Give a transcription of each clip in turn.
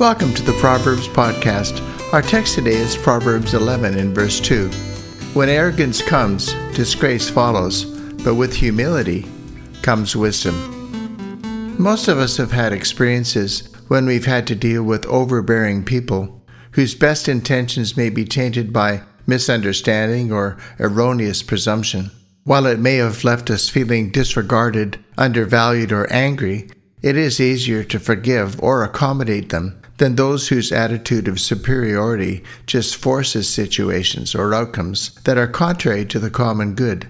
Welcome to the Proverbs Podcast. Our text today is Proverbs 11 and verse 2. When arrogance comes, disgrace follows, but with humility comes wisdom. Most of us have had experiences when we've had to deal with overbearing people whose best intentions may be tainted by misunderstanding or erroneous presumption. While it may have left us feeling disregarded, undervalued, or angry, it is easier to forgive or accommodate them than those whose attitude of superiority just forces situations or outcomes that are contrary to the common good.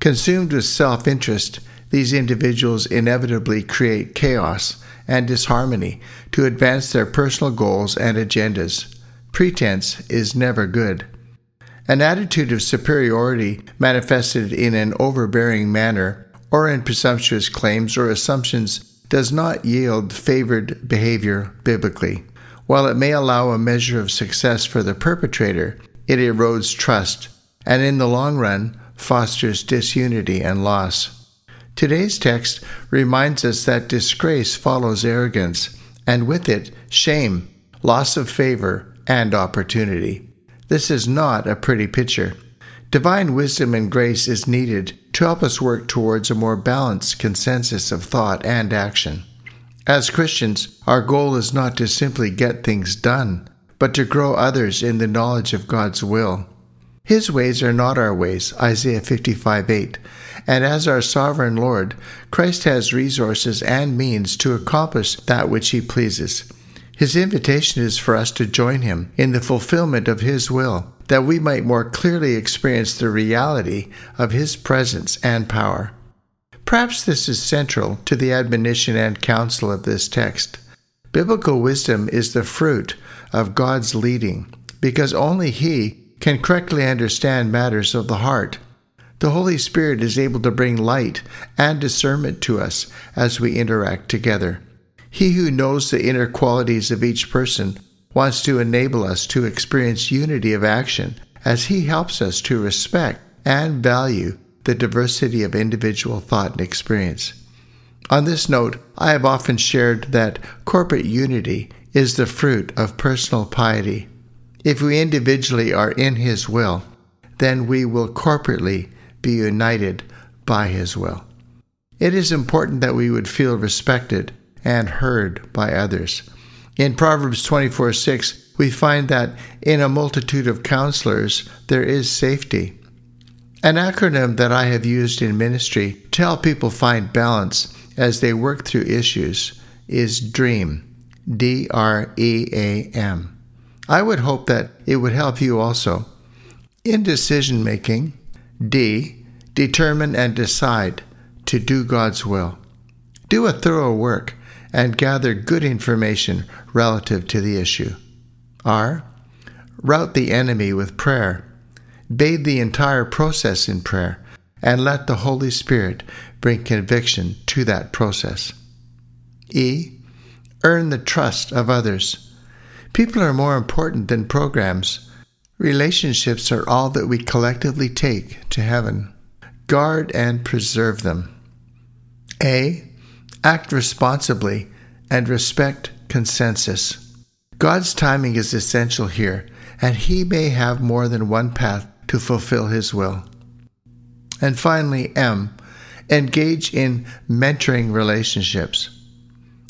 Consumed with self-interest, these individuals inevitably create chaos and disharmony to advance their personal goals and agendas. Pretense is never good. An attitude of superiority manifested in an overbearing manner or in presumptuous claims or assumptions does not yield favored behavior biblically. While it may allow a measure of success for the perpetrator, it erodes trust and in the long run fosters disunity and loss. Today's text reminds us that disgrace follows arrogance, and with it, shame, loss of favor, and opportunity. This is not a pretty picture. Divine wisdom and grace is needed to help us work towards a more balanced consensus of thought and action. As Christians, our goal is not to simply get things done, but to grow others in the knowledge of God's will. His ways are not our ways, Isaiah 55:8. And as our sovereign Lord, Christ has resources and means to accomplish that which he pleases. His invitation is for us to join him in the fulfillment of his will, that we might more clearly experience the reality of his presence and power. Perhaps this is central to the admonition and counsel of this text. Biblical wisdom is the fruit of God's leading, because only he can correctly understand matters of the heart. The Holy Spirit is able to bring light and discernment to us as we interact together. He who knows the inner qualities of each person wants to enable us to experience unity of action as he helps us to respect and value the diversity of individual thought and experience. On this note, I have often shared that corporate unity is the fruit of personal piety. If we individually are in his will, then we will corporately be united by his will. It is important that we would feel respected and heard by others. In Proverbs 24:6, we find that in a multitude of counselors, there is safety. An acronym that I have used in ministry to help people find balance as they work through issues is DREAM, D-R-E-A-M. I would hope that it would help you also. In decision-making, D, determine and decide to do God's will. Do a thorough work and gather good information relative to the issue. R, rout the enemy with prayer. Bathe the entire process in prayer and let the Holy Spirit bring conviction to that process. E, earn the trust of others. People are more important than programs. Relationships are all that we collectively take to heaven. Guard and preserve them. A, act responsibly and respect consensus. God's timing is essential here, and he may have more than one path to fulfill his will. And finally, M, engage in mentoring relationships.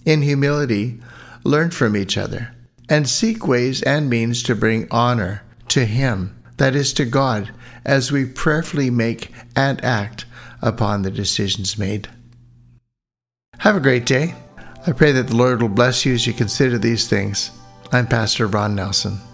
In humility, learn from each other and seek ways and means to bring honor to him, that is to God, as we prayerfully make and act upon the decisions made. Have a great day. I pray that the Lord will bless you as you consider these things. I'm Pastor Ron Nelson.